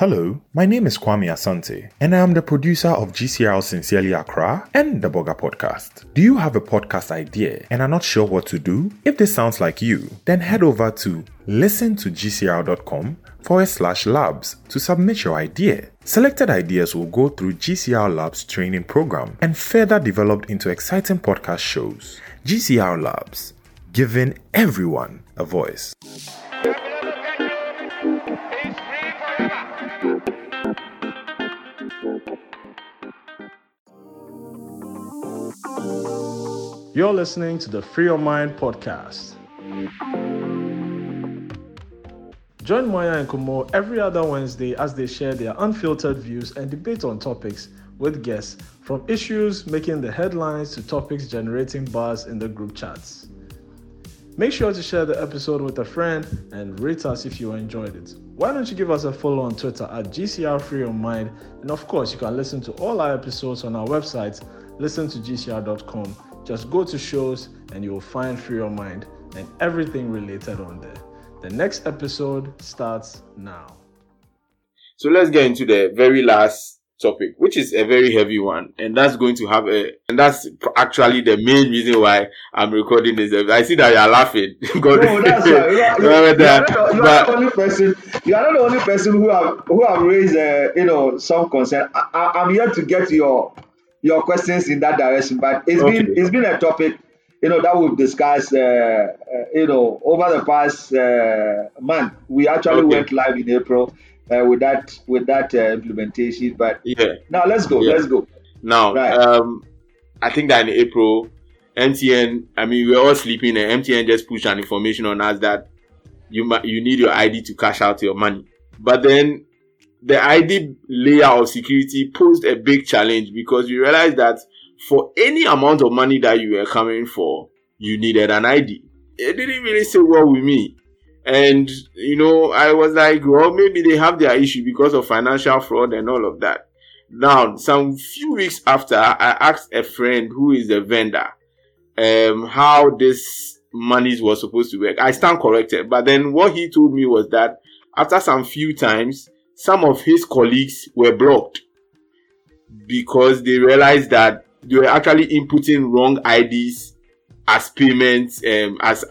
Hello, my name is Kwame Asante, and I am the producer of GCL Sincerely Accra and The Bugger Podcast. Do you have a podcast idea and are not sure what to do? If this sounds like you, then head over to ListenToGCR.com /labs to submit your idea. Selected ideas will go through GCL Labs training program and further developed into exciting podcast shows. GCL Labs, giving everyone a voice. You're listening to the Free Your Mind podcast. Join Moya and Kumo every other Wednesday as they share their unfiltered views and debate on topics with guests, from issues making the headlines to topics generating buzz in the group chats. Make sure to share the episode with a friend and rate us if you enjoyed it. Why don't you give us a follow on Twitter at GCR Free Your Mind, and of course you can listen to all our episodes on our website, ListenToGCR.com. Just go to shows and you will find Free Your Mind and everything related on there. The next episode starts now. So let's get into the very last topic, which is a very heavy one, and that's going to have and that's actually the main reason why I'm recording this. I see that you are laughing. No, that's right. You are not the only person who have raised some concern. I'm here to get your questions in that direction, but it's been a topic that we've discussed over the past month. We actually went live in April with that implementation, but now let's go. Now, right. I think that in April, MTN, I mean, we're all sleeping and MTN just pushed an information on us that you need your ID to cash out your money. But then the ID layer of security posed a big challenge, because we realized that for any amount of money that you were coming for, you needed an ID. It didn't really sit well with me. And, I was like, well, maybe they have their issue because of financial fraud and all of that. Now, some few weeks after, I asked a friend who is a vendor how this monies was supposed to work. I stand corrected. But then what he told me was that after some few times, some of his colleagues were blocked because they realized that they were actually inputting wrong IDs as payments, as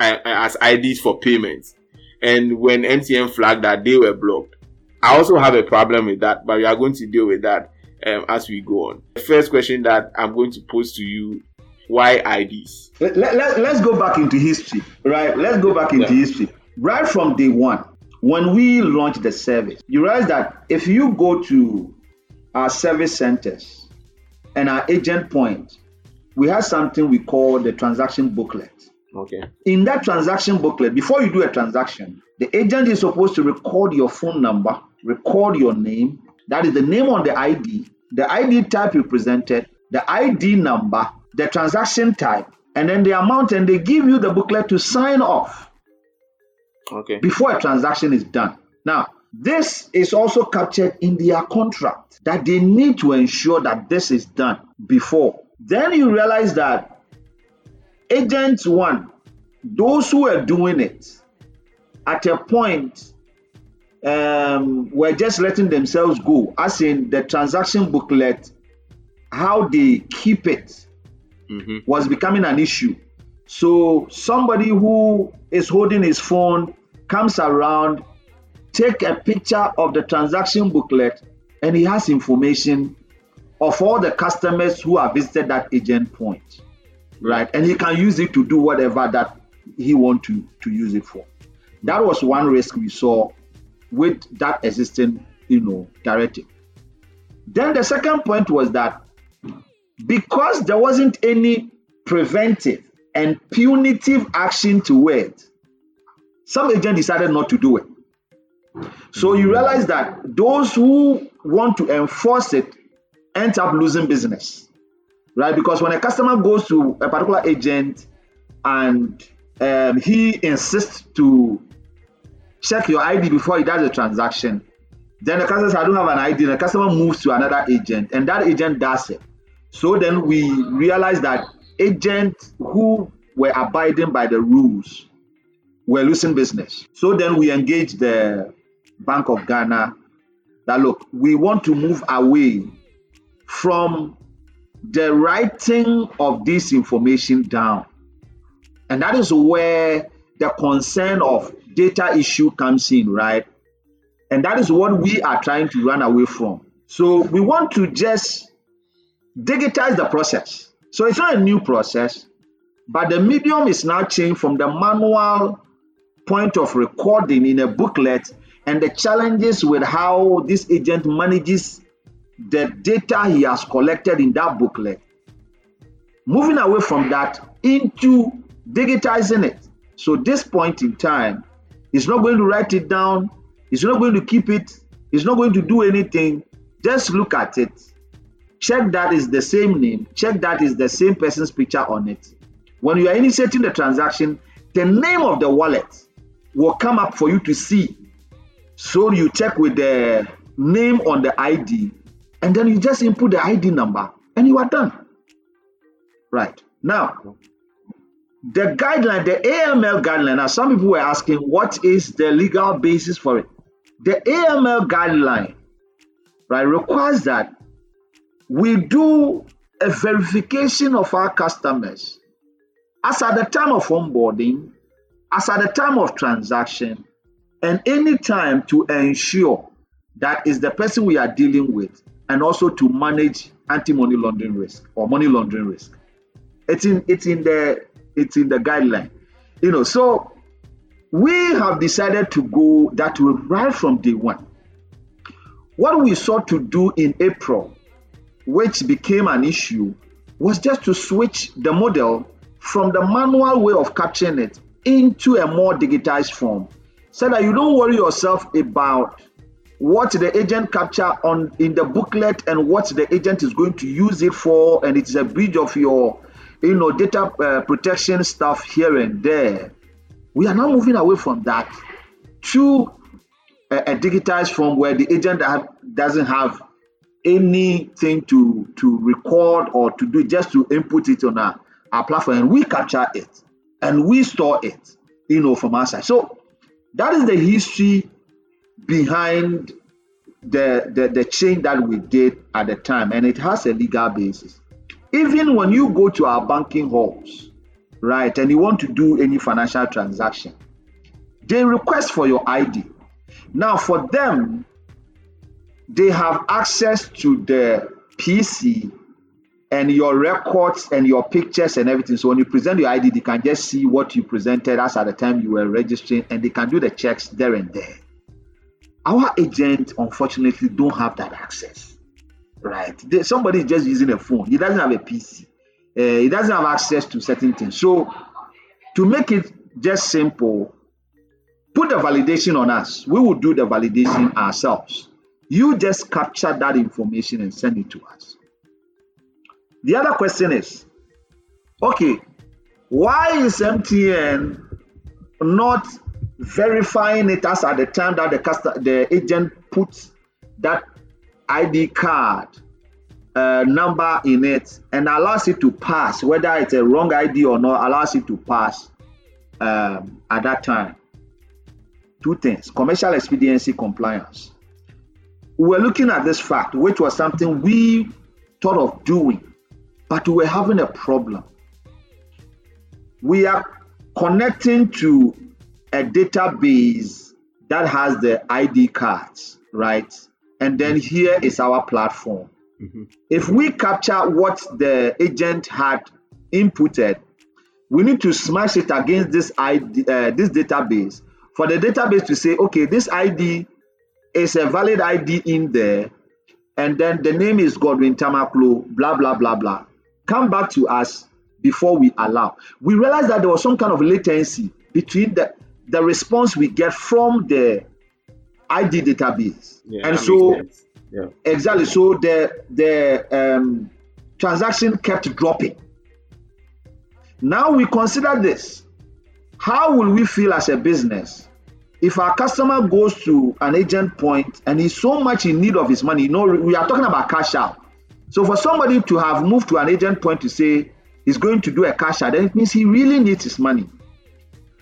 IDs for payments. And when MTN flagged that, they were blocked. I also have a problem with that, but we are going to deal with that as we go on. The first question that I'm going to pose to you, why IDs? Let's go back into history, right? Let's go back into history. Right from day one, when we launched the service, you realize that if you go to our service centers and our agent point, we have something we call the transaction booklet. Okay. In that transaction booklet, before you do a transaction, the agent is supposed to record your phone number, record your name. That is the name on the ID, the ID type you presented, the ID number, the transaction type, and then the amount, and they give you the booklet to sign off. Okay. Before a transaction is done. Now, this is also captured in their contract that they need to ensure that this is done before. Then you realize that agents one, those who were doing it at a point were just letting themselves go, as in the transaction booklet, how they keep it was becoming an issue. So somebody who is holding his phone comes around, take a picture of the transaction booklet, and he has information of all the customers who have visited that agent point, right? And he can use it to do whatever that he wants to use it for. That was one risk we saw with that existing, directive. Then the second point was that because there wasn't any preventive and punitive action to it, some agent decided not to do it. So you realize that those who want to enforce it end up losing business, right? Because when a customer goes to a particular agent and he insists to check your ID before he does the transaction, then the customer says, I don't have an ID. The customer moves to another agent, and that agent does it. So then we realize that agents who were abiding by the rules were losing business. So then we engaged the Bank of Ghana that look, we want to move away from the writing of this information down. And that is where the concern of data issue comes in, right? And that is what we are trying to run away from. So we want to just digitize the process. So it's not a new process, but the medium is now changed from the manual point of recording in a booklet and the challenges with how this agent manages the data he has collected in that booklet. Moving away from that into digitizing it. So this point in time, he's not going to write it down. He's not going to keep it. He's not going to do anything. Just look at it. Check that is the same name. Check that is the same person's picture on it. When you are initiating the transaction, the name of the wallet will come up for you to see. So you check with the name on the ID, and then you just input the ID number, and you are done. Right. Now, the guideline, the AML guideline, now some people were asking, what is the legal basis for it? The AML guideline, right, requires that we do a verification of our customers as at the time of onboarding, as at the time of transaction, and any time to ensure that is the person we are dealing with, and also to manage anti-money laundering risk or money laundering risk. It's in the guideline, you know. So we have decided to go that way right from day one. What we sought to do in April, which became an issue, was just to switch the model from the manual way of capturing it into a more digitized form, so that you don't worry yourself about what the agent captured in the booklet and what the agent is going to use it for, and it's a breach of your, you know, data protection stuff here and there. We are now moving away from that to a digitized form where the agent doesn't have anything to record or to do, just to input it on our platform, and we capture it and we store it, you know, from our side. So that is the history behind the change that we did at the time, and it has a legal basis. Even when you go to our banking halls, right, and you want to do any financial transaction, they request for your ID. Now for them, they have access to the PC and your records and your pictures and everything. So when you present your ID, they can just see what you presented as at the time you were registering, and they can do the checks there and there. Our agent, unfortunately, don't have that access, right? Somebody is just using a phone. He doesn't have a PC. He doesn't have access to certain things. So to make it just simple, put the validation on us. We will do the validation ourselves. You just capture that information and send it to us. The other question is, okay, why is MTN not verifying it as at the time that the agent puts that ID card number in it and allows it to pass, whether it's a wrong ID or not, allows it to pass at that time? Two things: commercial expediency, compliance. We're looking at this fact, which was something we thought of doing, but we're having a problem. We are connecting to a database that has the ID cards, right? And then here is our platform. Mm-hmm. If we capture what the agent had inputted, we need to smash it against this ID, this database, for the database to say, okay, this ID is a valid ID in there, and then the name is Godwin Tamaklo, blah, blah, blah, blah. Come back to us before we allow. We realized that there was some kind of latency between the response we get from the ID database. Yeah, and so, yeah. Exactly, so the transaction kept dropping. Now we consider this. How will we feel as a business if our customer goes to an agent point and he's so much in need of his money? You know, we are talking about cash out. So for somebody to have moved to an agent point to say he's going to do a cash out, then it means he really needs his money.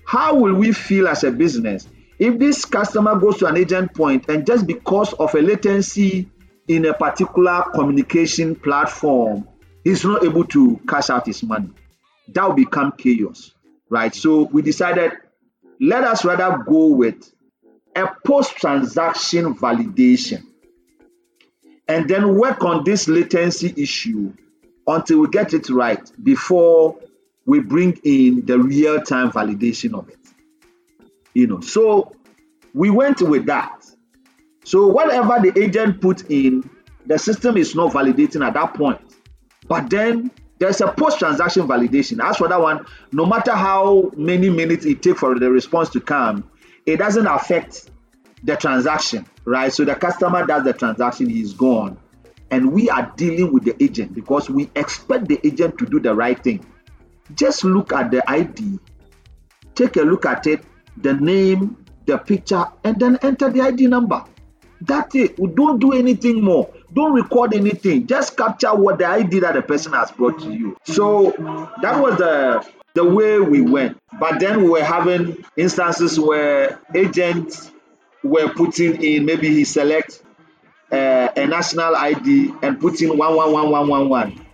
How will we feel as a business If this customer goes to an agent point and just because of a latency in a particular communication platform, he's not able to cash out his money, that will become chaos, right? So we decided, let us rather go with a post-transaction validation and then work on this latency issue until we get it right before we bring in the real-time validation of it. So we went with that. So whatever the agent put in, the system is not validating at that point. But then there's a post-transaction validation. As for that one, no matter how many minutes it takes for the response to come, it doesn't affect the transaction, right? So the customer does the transaction, he's gone. And we are dealing with the agent because we expect the agent to do the right thing. Just look at the ID, take a look at it, the name, the picture, and then enter the ID number. That's it. We don't do anything more. Don't record anything. Just capture what the ID that the person has brought to you. So that was the way we went. But then we were having instances where agents were putting in, maybe he selects a national ID and puts in 111111.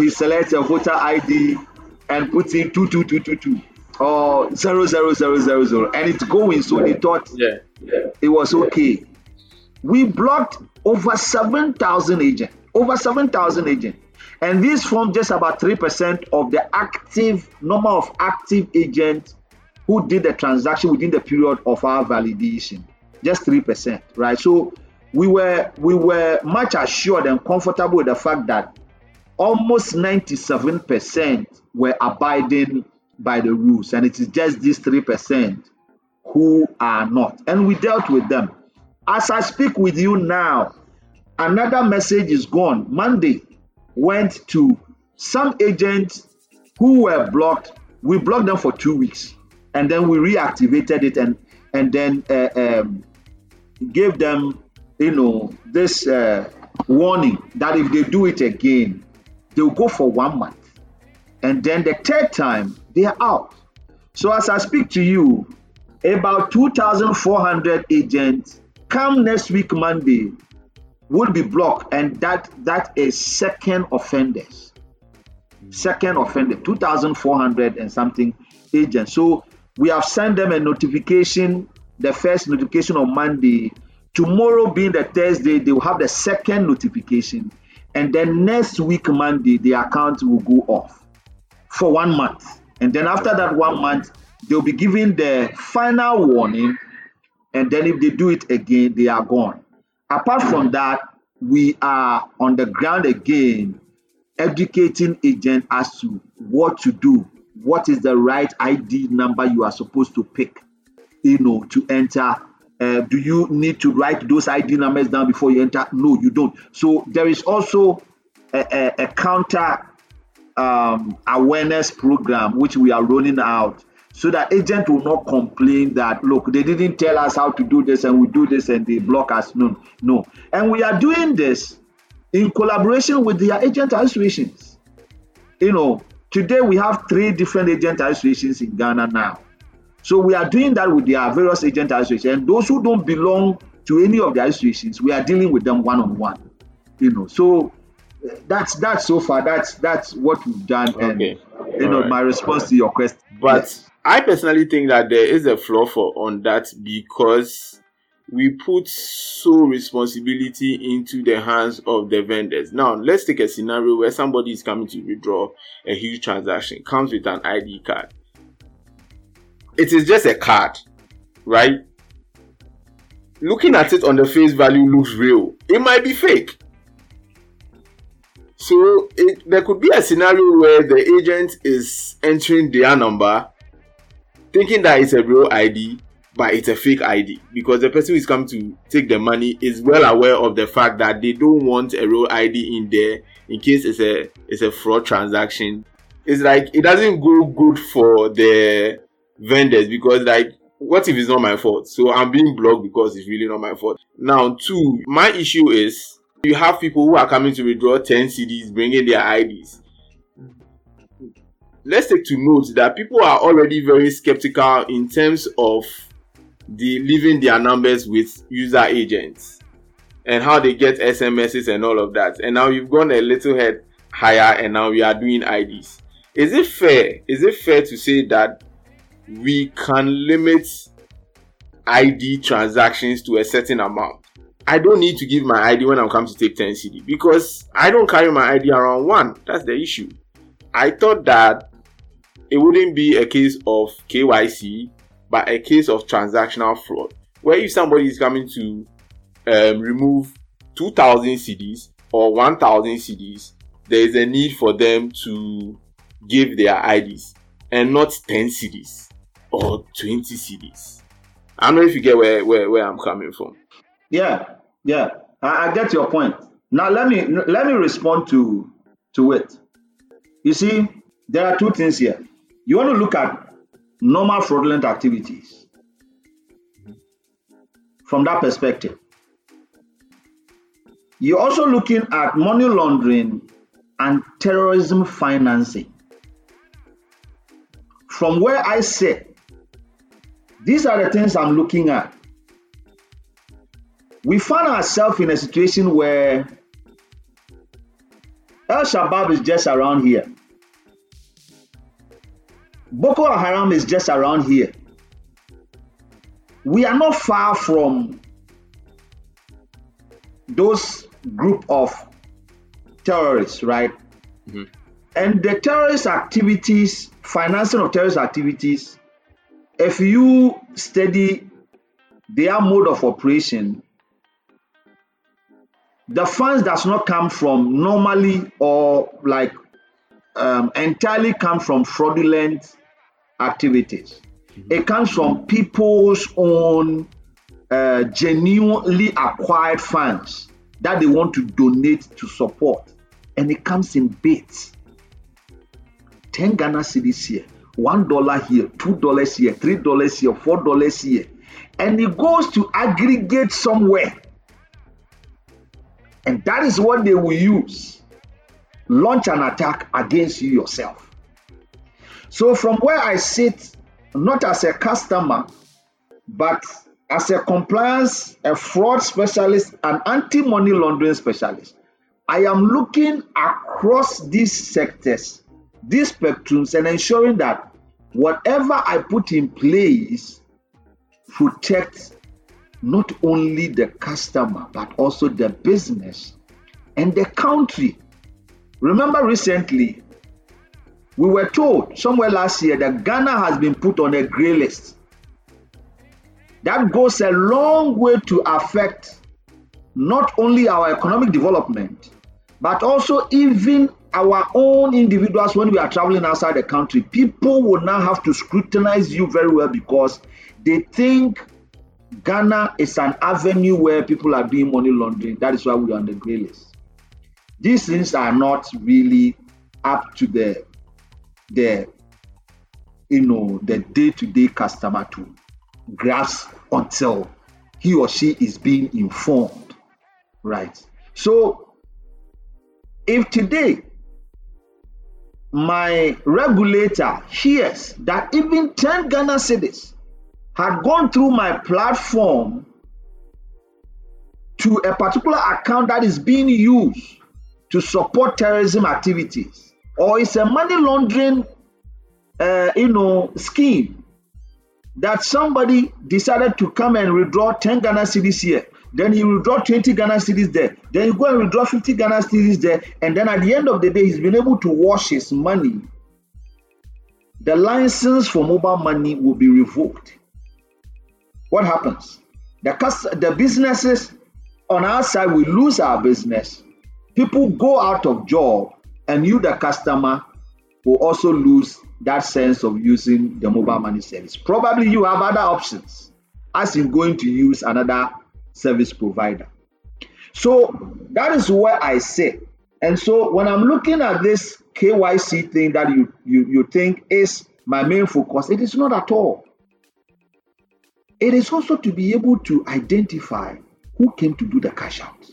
He selects a voter ID and puts in 22222. Or 00000, and it's going, so they thought it was okay. We blocked over 7,000 agents, and this formed just about 3% of the active number of active agents who did the transaction within the period of our validation. Just 3%, right? So we were much assured and comfortable with the fact that almost 97% were abiding by the rules, and it is just these 3% who are not, and we dealt with them. As I speak with you now, another message is gone. Monday went to some agents who were blocked. We blocked them for 2 weeks, and then we reactivated it, and then gave them this warning that if they do it again, they'll go for 1 month. And then the third time, they are out. So as I speak to you, about 2,400 agents come next week Monday will be blocked, and that is second offender, 2,400 and something agents. So we have sent them a notification, the first notification on Monday. Tomorrow being the Thursday, they will have the second notification, and then next week Monday, the account will go off for 1 month. And then after that 1 month, they'll be given the final warning, and then if they do it again, they are gone. Apart from that, we are on the ground again, educating agents as to what to do, what is the right ID number you are supposed to pick, to enter. Do you need to write those ID numbers down before you enter? No, you don't. So there is also a counter awareness program which we are rolling out, so that agent will not complain that, look, they didn't tell us how to do this and we do this and they block us. No. And we are doing this in collaboration with their agent associations. Today we have 3 different agent associations in Ghana now. So we are doing that with their various agent associations, and those who don't belong to any of the associations, we are dealing with them one-on-one. So that's so far. That's what we've done, and my response to your question. But yes, I personally think that there is a flaw on that, because we put sole responsibility into the hands of the vendors. Now let's take a scenario where somebody is coming to withdraw a huge transaction, comes with an ID card. It is just a card, right? Looking at it on the face value, looks real. It might be fake. So there could be a scenario where the agent is entering their number, thinking that it's a real ID, but it's a fake ID, because the person who is coming to take the money is well aware of the fact that they don't want a real ID in there in case it's a fraud transaction. It's like it doesn't go good for the vendors, because what if it's not my fault? So I'm being blocked because it's really not my fault. Now, 2, my issue is, you have people who are coming to withdraw 10 CDs, bringing their IDs. Let's take to note that people are already very skeptical in terms of leaving their numbers with user agents and how they get SMSs and all of that. And now you've gone a little head higher and now we are doing IDs. Is it fair? Is it fair to say that we can limit ID transactions to a certain amount? I don't need to give my ID when I come to take 10 CD because I don't carry my ID around one. That's the issue. I thought that it wouldn't be a case of KYC, but a case of transactional fraud. Where if somebody is coming to remove 2,000 CDs or 1,000 CDs, there is a need for them to give their IDs and not 10 CDs or 20 CDs. I don't know if you get where I'm coming from. Yeah, I get your point. Now let me respond to it. You see, there are two things here. You want to look at normal fraudulent activities from that perspective. You're also looking at money laundering and terrorism financing. From where I sit, these are the things I'm looking at. We found ourselves in a situation where Al Shabaab is just around here. Boko Haram is just around here. We are not far from those group of terrorists, right? Mm-hmm. And the terrorist activities, financing of terrorist activities, if you study their mode of operation, the funds does not come from normally or like entirely come from fraudulent activities. Mm-hmm. It comes from people's own genuinely acquired funds that they want to donate to support. And it comes in bits. 10 Ghana cedis here, $1 here, $2 here, $3 here, $4 here. And it goes to aggregate somewhere. And that is what they will use. Launch an attack against you yourself. So from where I sit, not as a customer, but as a compliance, a fraud specialist, an anti-money laundering specialist, I am looking across these sectors, these spectrums, and ensuring that whatever I put in place protects not only the customer, but also the business and the country. Remember recently, we were told somewhere last year that Ghana has been put on a grey list. That goes a long way to affect not only our economic development, but also even our own individuals when we are traveling outside the country. People will now have to scrutinize you very well because they think Ghana is an avenue where people are doing money laundering. That is why we are on the grey list. These things are not really up to the day-to-day customer to grasp until he or she is being informed, right? So if today my regulator hears that even 10 Ghana cedis had gone through my platform to a particular account that is being used to support terrorism activities, or it's a money laundering, scheme that somebody decided to come and withdraw 10 Ghana cedis here, then he withdraw 20 Ghana cedis there, then he go and withdraw 50 Ghana cedis there, and then at the end of the day, he's been able to wash his money. The license for mobile money will be revoked. What happens? The businesses on our side will lose our business. People go out of job, and you, the customer, will also lose that sense of using the mobile money service. Probably you have other options, as in going to use another service provider. So that is where I sit. And so when I'm looking at this KYC thing that you think is my main focus, it is not at all. It is also to be able to identify who came to do the cash out.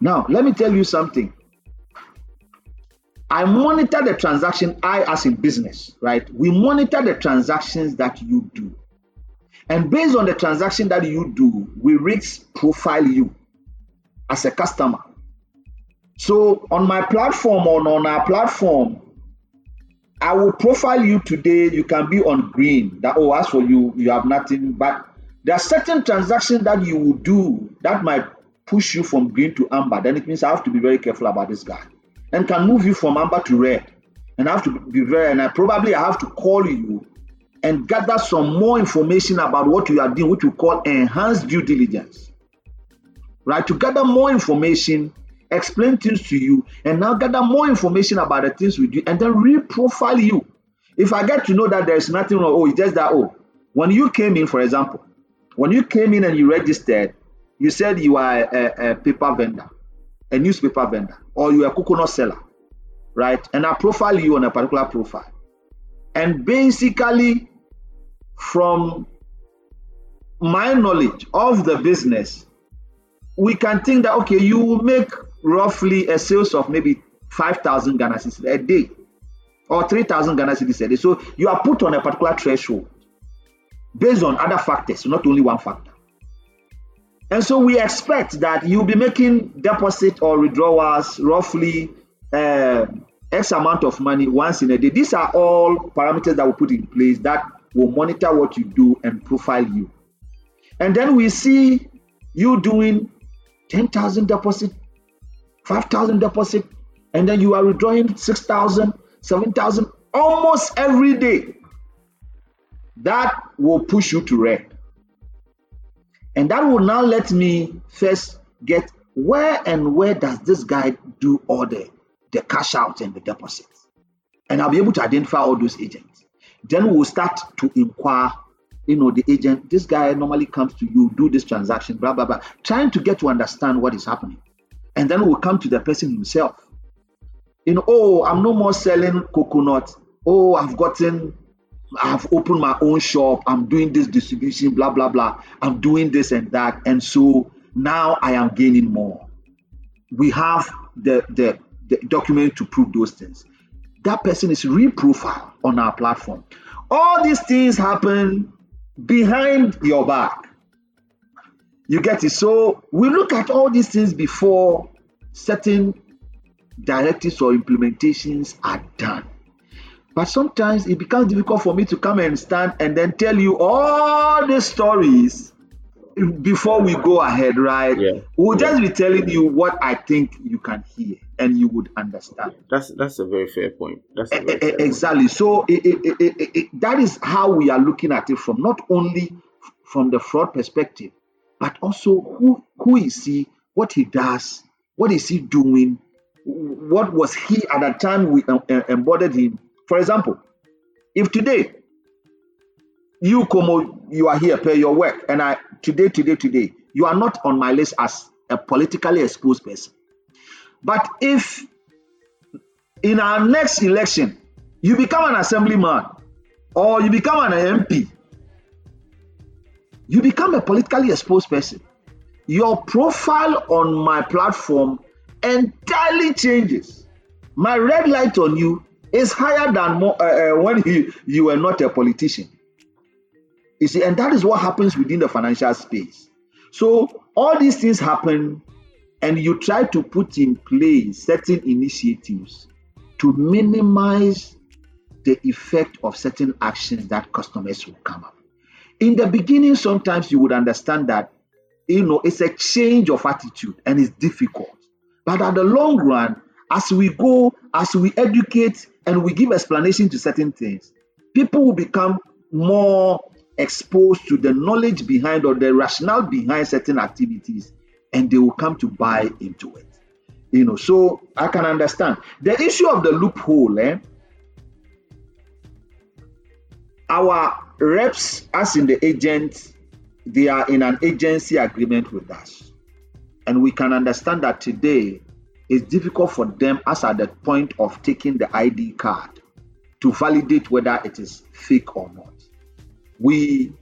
Now, let me tell you something. I monitor the transaction, as in business, right? We monitor the transactions that you do. And based on the transaction that you do, we risk profile you as a customer. So on my platform, on our platform, I will profile you today. You can be on green. That, oh, as for you, you have nothing. But there are certain transactions that you will do that might push you from green to amber. Then it means I have to be very careful about this guy, and can move you from amber to red. And I have to be very, and I probably have to call you and gather some more information about what you are doing, which we call enhanced due diligence, right? To gather more information, explain things to you, and now gather more information about the things we do, and then reprofile you. If I get to know that there's nothing wrong, oh, it's just that, oh, when you came in, for example, when you came in and you registered, you said you are a paper vendor, a newspaper vendor, or you are a coconut seller, right? And I profile you on a particular profile. And basically, from my knowledge of the business, we can think that, okay, you will make roughly a sales of maybe 5,000 Ghana cedis a day or 3,000 Ghana cedis a day. So you are put on a particular threshold based on other factors, not only one factor. And so we expect that you'll be making deposit or withdrawals roughly X amount of money once in a day. These are all parameters that we put in place that will monitor what you do and profile you. And then we see you doing 10,000 deposit, 5,000 deposit, and then you are withdrawing 6,000, 7,000 almost every day. That will push you to red. And that will now let me first get where does this guy do all the cash out and the deposits? And I'll be able to identify all those agents. Then we'll start to inquire, you know, the agent, this guy normally comes to you, do this transaction, blah, blah, blah, trying to get to understand what is happening. And then we'll come to the person himself. You know, oh, I'm no more selling coconut. Oh, I've opened my own shop. I'm doing this distribution, blah, blah, blah. I'm doing this and that. And so now I am gaining more. We have the document to prove those things. That person is reprofiled on our platform. All these things happen behind your back. You get it? So we look at all these things before certain directives or implementations are done. But sometimes it becomes difficult for me to come and stand and then tell you all the stories before we go ahead, right? Yeah. We'll just be telling you what I think you can hear and you would understand. That's a very fair point. Exactly. So that is how we are looking at it, from not only from the fraud perspective, but also who is he, what he does, what is he doing, what was he at the time we embodied him. For example, if today you, Komo, you are here, pay your work, and I today, you are not on my list as a politically exposed person. But if in our next election you become an assemblyman or you become an MP, you become a politically exposed person, your profile on my platform entirely changes. My red light on you is higher than when you were not a politician. You see, and that is what happens within the financial space. So all these things happen, and you try to put in place certain initiatives to minimize the effect of certain actions that customers will come up. In the beginning, sometimes you would understand that, you know, it's a change of attitude and it's difficult. But at the long run, as we go, as we educate and we give explanation to certain things, people will become more exposed to the knowledge behind or the rationale behind certain activities, and they will come to buy into it. You know, so I can understand. The issue of the loophole, our reps, as in the agents, they are in an agency agreement with us. And we can understand that today it's difficult for them, as at the point of taking the ID card, to validate whether it is fake or not. We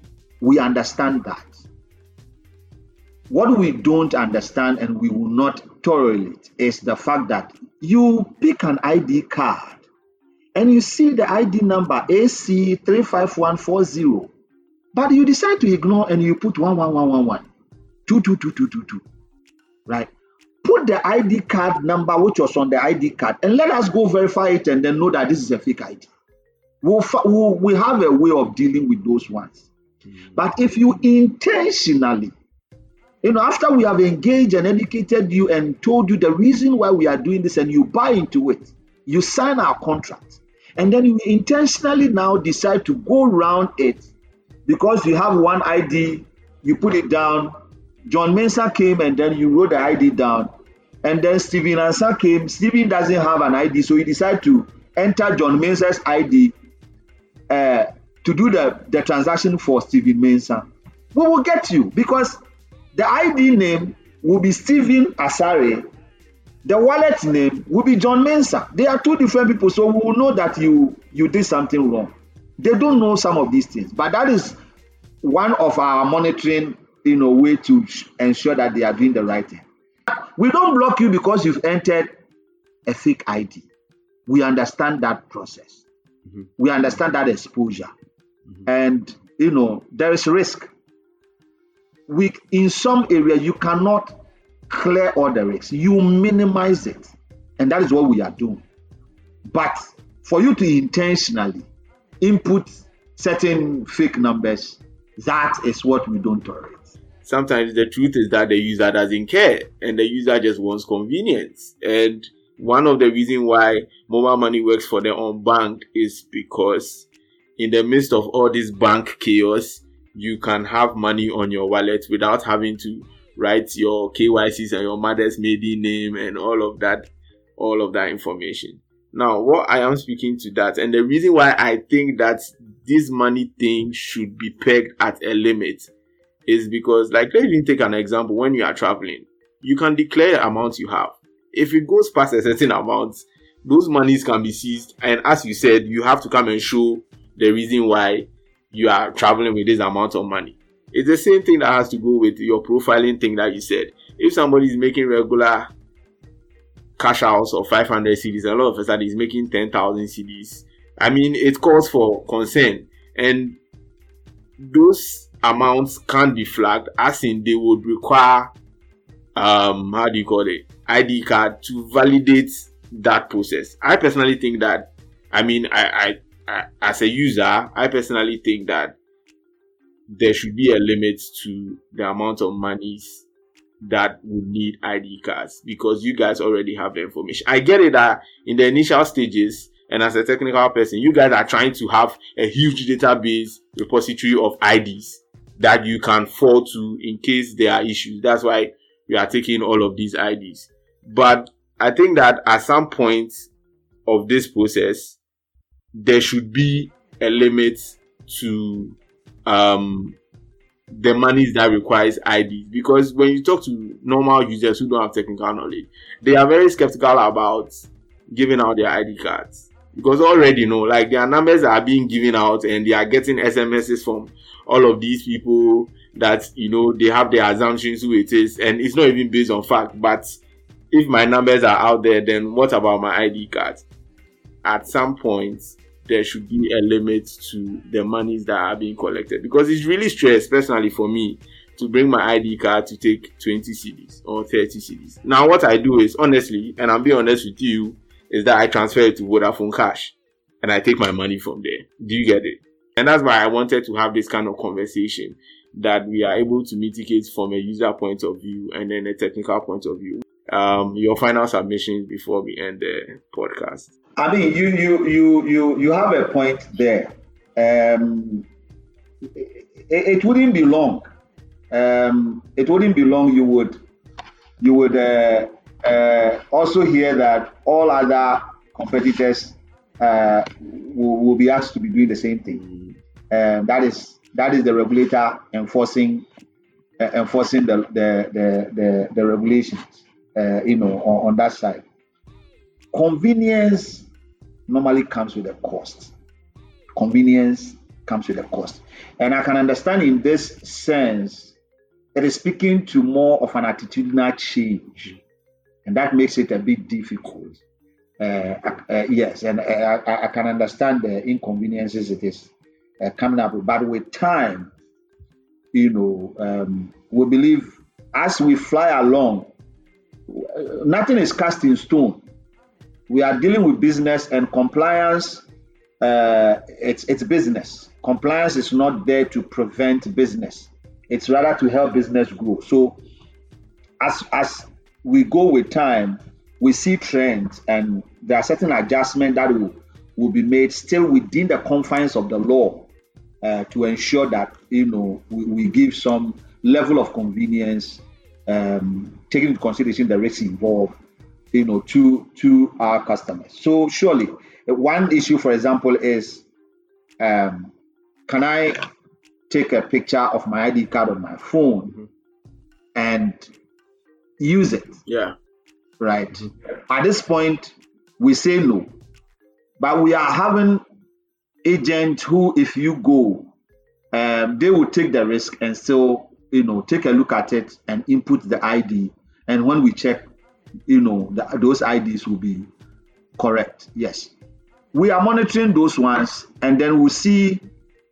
understand that. What we don't understand, and we will not tolerate, is the fact that you pick an ID card and you see the ID number AC35140. But you decide to ignore and you put 11111, 22222, right? Put the ID card number which was on the ID card and let us go verify it and then know that this is a fake ID. We'll have a way of dealing with those ones. Mm. But if you intentionally, you know, after we have engaged and educated you and told you the reason why we are doing this and you buy into it, you sign our contract, and then you intentionally now decide to go around it because you have one ID, you put it down, John Mensah came and then you wrote the ID down, and then Steven Ansa came, Steven doesn't have an ID, so he decided to enter John Mensah's ID to do the transaction for Steven Mensah. We will get you because the ID name will be Steven Asare. The wallet name will be John Mensah. They are two different people, so we will know that you did something wrong. They don't know some of these things, but that is one of our monitoring, you know, way to ensure that they are doing the right thing. We don't block you because you've entered a fake ID. We understand that process. Mm-hmm. We understand that exposure. Mm-hmm. And, you know, there is risk. In some areas, you cannot clear all the risks. You minimize it. And that is what we are doing. But for you to intentionally input certain fake numbers, that is what we don't tolerate. Sometimes the truth is that the user doesn't care and the user just wants convenience. And one of the reasons why mobile money works for the unbanked is because in the midst of all this bank chaos, you can have money on your wallet without having to write your KYCs and your mother's maiden name and all of that information. Now, what I am speaking to that, and the reason why I think that this money thing should be pegged at a limit is because, like, let me take an example. When you are traveling, you can declare the amount you have. If it goes past a certain amount, those monies can be seized. And as you said, you have to come and show the reason why you are traveling with this amount of money. It's the same thing that has to go with your profiling thing that you said. If somebody is making regular cash outs of 500 cedis, a lot of us that is making 10,000 cedis, I mean, it calls for concern. And those amounts can be flagged, as in they would require, ID card to validate that process. I personally think that, as a user, I personally think that there should be a limit to the amount of monies that would need ID cards because you guys already have the information. I get it that in the initial stages, and as a technical person, you guys are trying to have a huge database repository of IDs that you can fall to in case there are issues. That's why we are taking all of these IDs. But I think that at some point of this process, there should be a limit to the monies that requires IDs, because when you talk to normal users who don't have technical knowledge, they are very skeptical about giving out their ID cards because already their numbers are being given out and they are getting SMSs from all of these people that they have their assumptions who it is, and it's not even based on fact. But if my numbers are out there, then what about my ID card? At some point, there should be a limit to the monies that are being collected, because it's really stress, personally, for me to bring my ID card to take 20 cedis or 30 cedis. Now, what I do is, honestly, and I'm being honest with you, is that I transfer it to Vodafone Cash and I take my money from there. Do you get it? And that's why I wanted to have this kind of conversation that we are able to mitigate from a user point of view and then a technical point of view. Your final submissions before we end the podcast. I mean, you have a point there. It wouldn't be long. You would also hear that all other competitors will be asked to be doing the same thing. That is the regulator enforcing the regulations. On that side, convenience normally comes with a cost. And I can understand in this sense, it is speaking to more of an attitudinal change. And that makes it a bit difficult. I can understand the inconveniences it is coming up with. But with time, we believe as we fly along, nothing is cast in stone. We are dealing with business and compliance. It's business. Compliance is not there to prevent business. It's rather to help business grow. So as we go with time, we see trends, and there are certain adjustments that will be made still within the confines of the law to ensure that we give some level of convenience, taking into consideration the risks involved, to our customers. So surely, one issue, for example, is can I take a picture of my ID card on my phone and use it? Yeah. Right. Mm-hmm. At this point, we say no, but we are having agents who, if you go, they will take the risk and still, take a look at it and input the ID. And when we check, those IDs will be correct. Yes. We are monitoring those ones, and then we'll see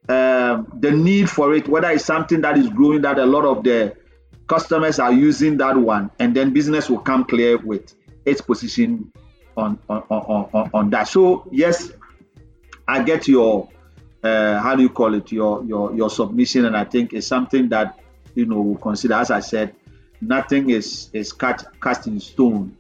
the need for it, whether it's something that is growing, that a lot of the customers are using that one, and then business will come clear with its position on that. So yes, I get your your submission, and I think it's something that we'll consider. As I said, nothing is cast in stone.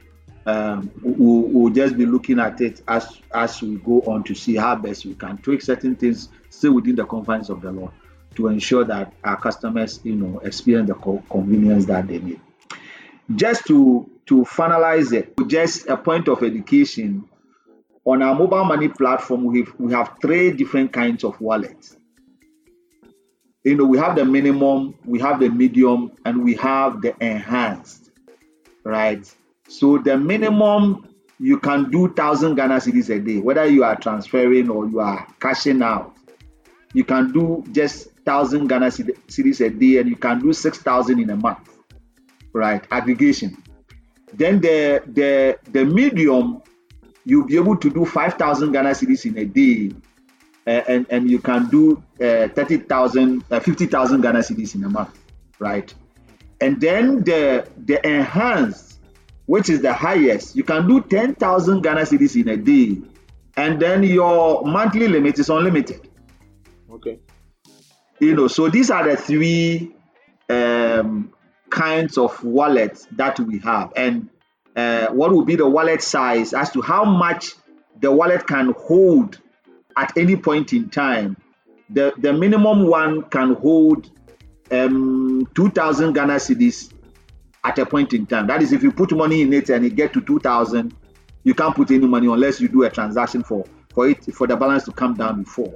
We'll just be looking at it as we go on to see how best we can tweak certain things still within the confines of the law to ensure that our customers, experience the convenience that they need. Just to finalize it, just a point of education. On our mobile money platform, we have three different kinds of wallets. We have the minimum, we have the medium, and we have the enhanced, right? So the minimum, you can do 1,000 Ghana cedis a day, whether you are transferring or you are cashing out. You can do just 1,000 Ghana cedis a day, and you can do 6,000 in a month, right? Aggregation. Then the medium, you'll be able to do 5,000 Ghana cedis in a day, and you can do 50,000 Ghana cedis in a month, right? And then the enhanced, which is the highest, you can do 10,000 Ghana cedis in a day, and then your monthly limit is unlimited. Okay. So these are the three kinds of wallets that we have, and what will be the wallet size as to how much the wallet can hold at any point in time. The minimum one can hold 2,000 Ghana cedis at a point in time. That is, if you put money in it and it gets to 2,000, you can't put any money unless you do a transaction for the balance to come down before.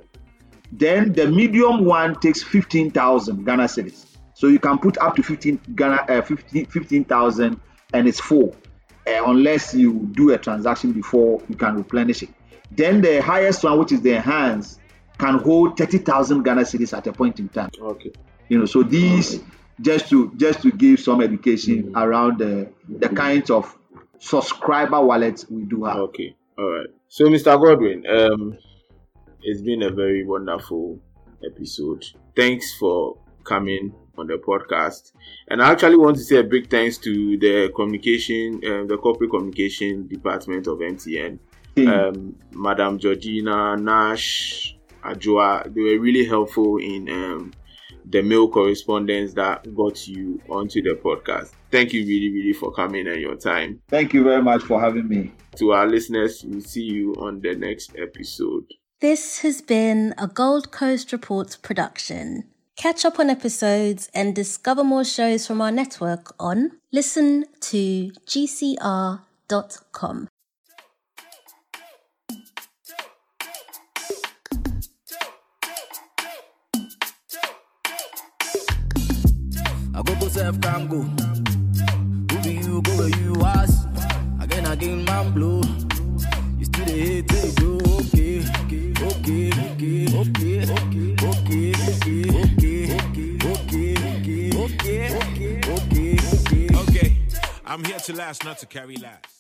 Then the medium one takes 15,000 Ghana cedis. So you can put up to 15,000 and it's full, unless you do a transaction before you can replenish it. Then the highest one, which is the enhanced, can hold 30,000 Ghana cedis at a point in time. Okay. So these, just to give some education around the kinds of subscriber wallets we do have. Okay, all right. So, Mr. Godwin, it's been a very wonderful episode. Thanks for coming on the podcast. And I actually want to say a big thanks to the corporate communication department of MTN, Madam Georgina Nash Adwoa. They were really helpful in the mail correspondence that got you onto the podcast. Thank you really, really for coming and your time. Thank you very much for having me. To our listeners, we'll see you on the next episode. This has been a Gold Coast Reports production. Catch up on episodes and discover more shows from our network on ListenToGCR.com. I go self can go. Who be you go where you was? Again man blow. You still the hate they go. Okay. I'm here to last, not to carry last.